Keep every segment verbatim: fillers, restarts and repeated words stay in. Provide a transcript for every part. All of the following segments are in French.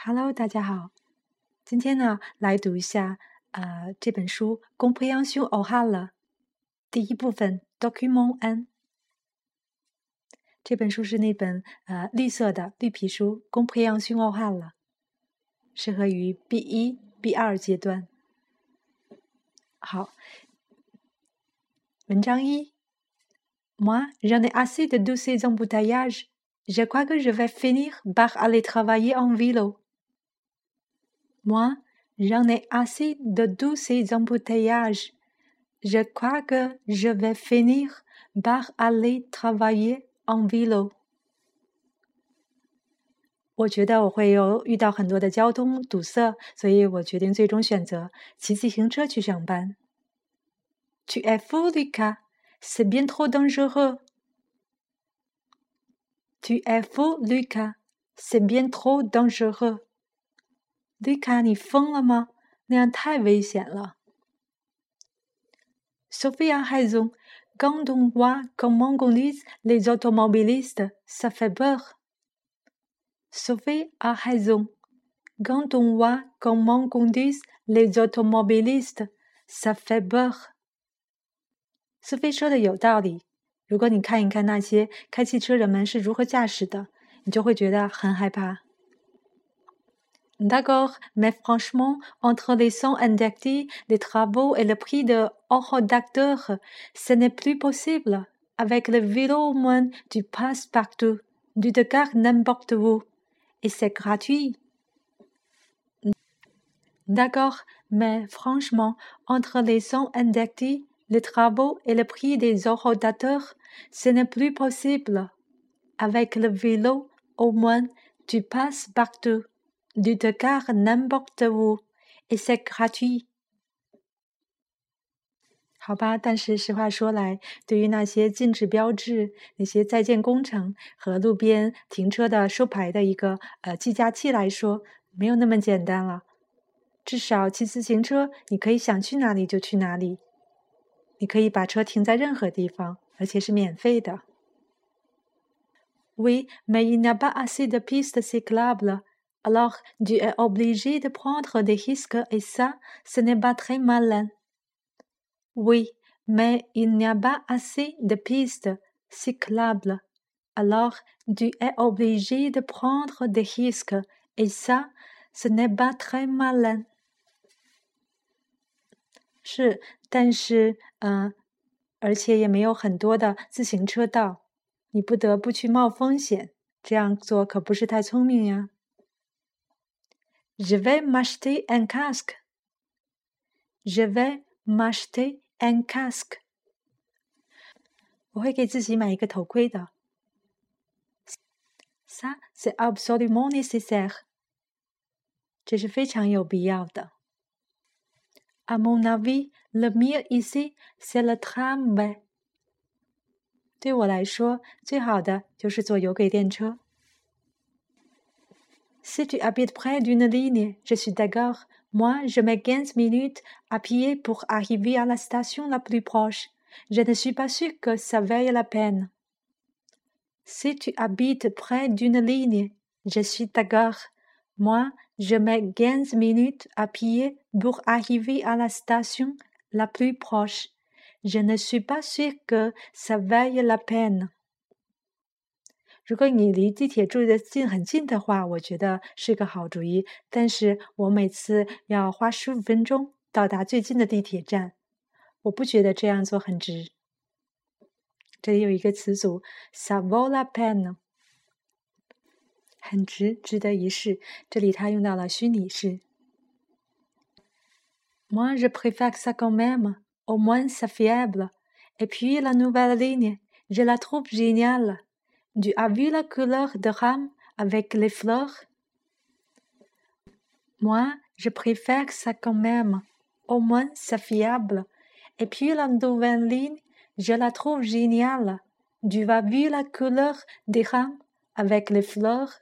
Hello， 大家好，今天呢来读一下呃这本书《公培养修欧哈了》第一部分 Document N。这本书是那本呃绿色的绿皮书《公培养修欧哈了》，适合于 B 一 B 二 阶段。好，文章一 Moi, j'en ai assez de tous ces embouteillages. Je crois que je vais finir par aller travailler en vélo.Moi, j'en ai assez de tous ces embouteillages. Je crois que je vais finir par aller travailler en vélo. 我觉得我会有遇到很多的交通堵塞，所以我决定最终选择骑自行车去上班。Tu es fou, Lucas. C'est bien trop dangereux. Tu es fou, Lucas. C'est bien trop dangereux.卢卡，你疯了吗？那样太危险了。Sophie a raison. Quand on voit comment conduisent les automobilistes, ça fait peur. Sophie a raison. Quand on voit comment conduisent les automobilistes, ça fait peur. Sophie 说的有道理。如果你看一看那些开汽车人们是如何驾驶的，你就会觉得很害怕。D'accord, mais franchement, entre les sons inductifs, les travaux et le prix de hors-d'acteur, ce n'est plus possible. Avec le vélo au moins, tu passes partout, tu te gares n'importe où, et c'est gratuit. D'accord, mais franchement, entre les sons inductifs, les travaux et le prix des hors-d'acteurs, ce n'est plus possible. Avec le vélo au moins, tu passes partout.Du te car n'importe où, et c'est gratuit. 好吧，但是实话说来，对于那些禁止标志、那些在建工程和路边停车的收牌的一个呃计价器来说，没有那么简单了。至少骑自行车，你可以想去哪里就去哪里，你可以把车停在任何地方，而且是免费的。Oui, mais il n'y a pas assez de pistes cyclables.Alors, tu es obligé de prendre des risques et ça, ce n'est pas très malin. Oui, mais il n'y a pas assez de pistes cyclables. Alors, tu es obligé de prendre des risques et ça, ce n'est pas très malin. 是，但是，嗯，而且也没有很多的自行车道，你不得不去冒风险，这样做可不是太聪明呀。Je vais m'acheter un casque. Je vais m'acheter un casque. 我会给自己买一个头盔的。Ça, c'est absolument nécessaire. 这是非常有必要的。À mon avis, le mieux ici, c'est le tramway. 对我来说，最好的就是坐有轨电车。Si tu habites près d'une ligne, je suis d'accord. Moi, je mets quinze minutes à pied pour arriver à la station la plus proche. Je ne suis pas sûre que ça vaille la peine. Si tu habites près d'une ligne, je suis d'accord. Moi, je mets quinze minutes à pied pour arriver à la station la plus proche. Je ne suis pas sûre que ça vaille la peine.如果你离地铁住得近很近的话，我觉得是个好主意。但是我每次要花十五分钟到达最近的地铁站，我不觉得这样做很值。这里有一个词组 ça vaut la peine， 很值，值得一试。这里它用到了虚拟式。Moi, je préfère ça quand même. Au moins, c'est fiable. Et puis la nouvelle ligne, je la trouve géniale.Tu as vu la couleur de rame avec les fleurs? Moi, je préfère ça quand même. Au moins, c'est fiable. Et puis la nouvelle ligne, je la trouve géniale. Tu as vu la couleur de rame avec les fleurs?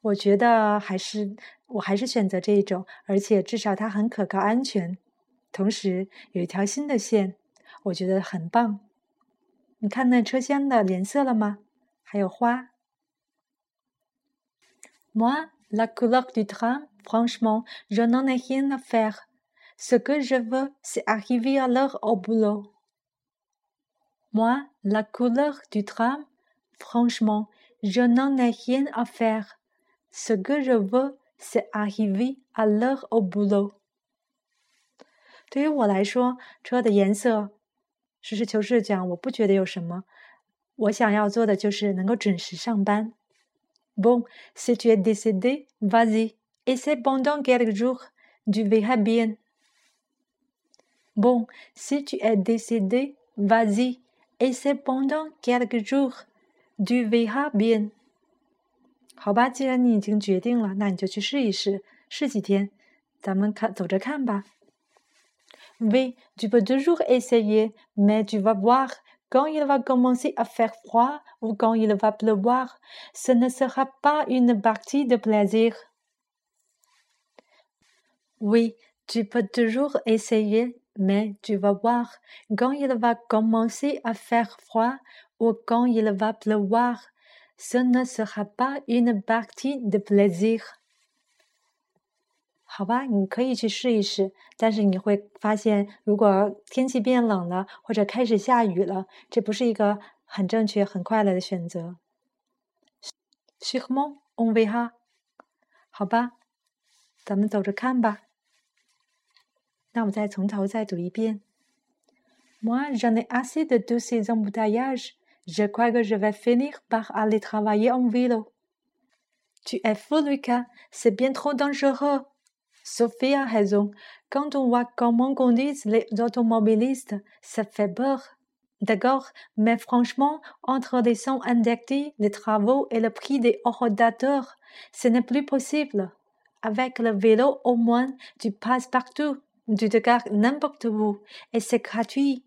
我觉得还是我还是选择这一种，而且至少它很可靠、安全。同时有一条新的线，我觉得很棒。你看那车厢的颜色了吗？还有花。Moi, la couleur du drame, franchement, je n'en ai rien à faire. Ce que je veux, c'est arriver à l'heure au boulot. Moi, la couleur du drame, franchement, je n'en ai rien à faire. Ce que je veux, c'est arriver à l'heure au boulot. 对于我来说，车的颜色，实事求是讲，我不觉得有什么。我想要做的就是能够准时上班。Bon, si tu es décidé, vas-y. Essaie pendant quelques jours, tu verras bien. Bon, si tu es décidé, vas-y. Essaie pendant quelques jours, tu verras bien. 好吧，既然你已经决定了，那你就去试一试，试几天，咱们看走着看吧。Oui, tu peux toujours essayer, mais tu vas voir.Quand il va commencer à faire froid ou quand il va pleuvoir, ce ne sera pas une partie de plaisir. Oui, tu peux toujours essayer, mais tu vas voir. Quand il va commencer à faire froid ou quand il va pleuvoir, ce ne sera pas une partie de plaisir. 好吧，你可以去试一试，但是你会发现，如果天气变冷了，或者开始下雨了，这不是一个很正确、很快乐的选择。Sûrement, on verra. 好吧，咱们走着看吧。那我再从头再读一遍。Moi, j'en ai assez de tous ces embouteillages. Je crois que je vais finir par aller travailler en vélo. Tu es fou, Lucas. C'est bien trop dangereux.Sophie a raison. Quand on voit comment conduisent les automobilistes, ça fait peur. D'accord, mais franchement, entre les sons inductifs, les travaux et le prix des rotateurs, ce n'est plus possible. Avec le vélo, au moins, tu passes partout, tu te gares n'importe où, et c'est gratuit.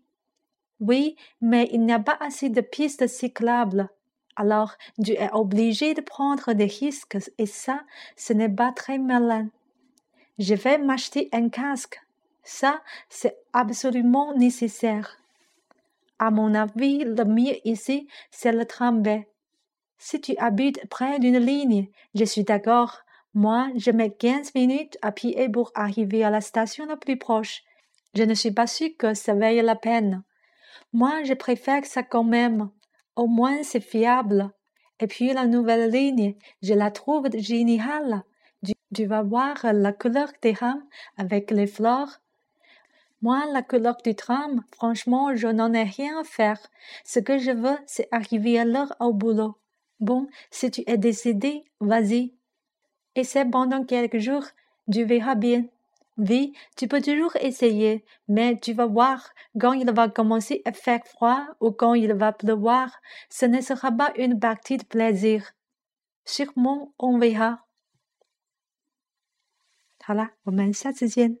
Oui, mais il n'y a pas assez de pistes cyclables. Alors, tu es obligé de prendre des risques, et ça, ce n'est pas très malin.Je vais m'acheter un casque. Ça, c'est absolument nécessaire. À mon avis, le mieux ici, c'est le tramway. Si tu habites près d'une ligne, je suis d'accord. Moi, je mets quinze minutes à pied pour arriver à la station la plus proche. Je ne suis pas sûre que ça vaille la peine. Moi, je préfère ça quand même. Au moins, c'est fiable. Et puis, la nouvelle ligne, je la trouve géniale.Tu vas voir la couleur des rames avec les fleurs. Moi, la couleur du tram, franchement, je n'en ai rien à faire. Ce que je veux, c'est arriver à l'heure au boulot. Bon, si tu es décidé, vas-y. Essaie pendant quelques jours, tu verras bien. Oui, tu peux toujours essayer, mais tu vas voir, quand il va commencer à faire froid ou quand il va pleuvoir, ce ne sera pas une partie de plaisir. Sûrement, on verra.好啦，我们下次见。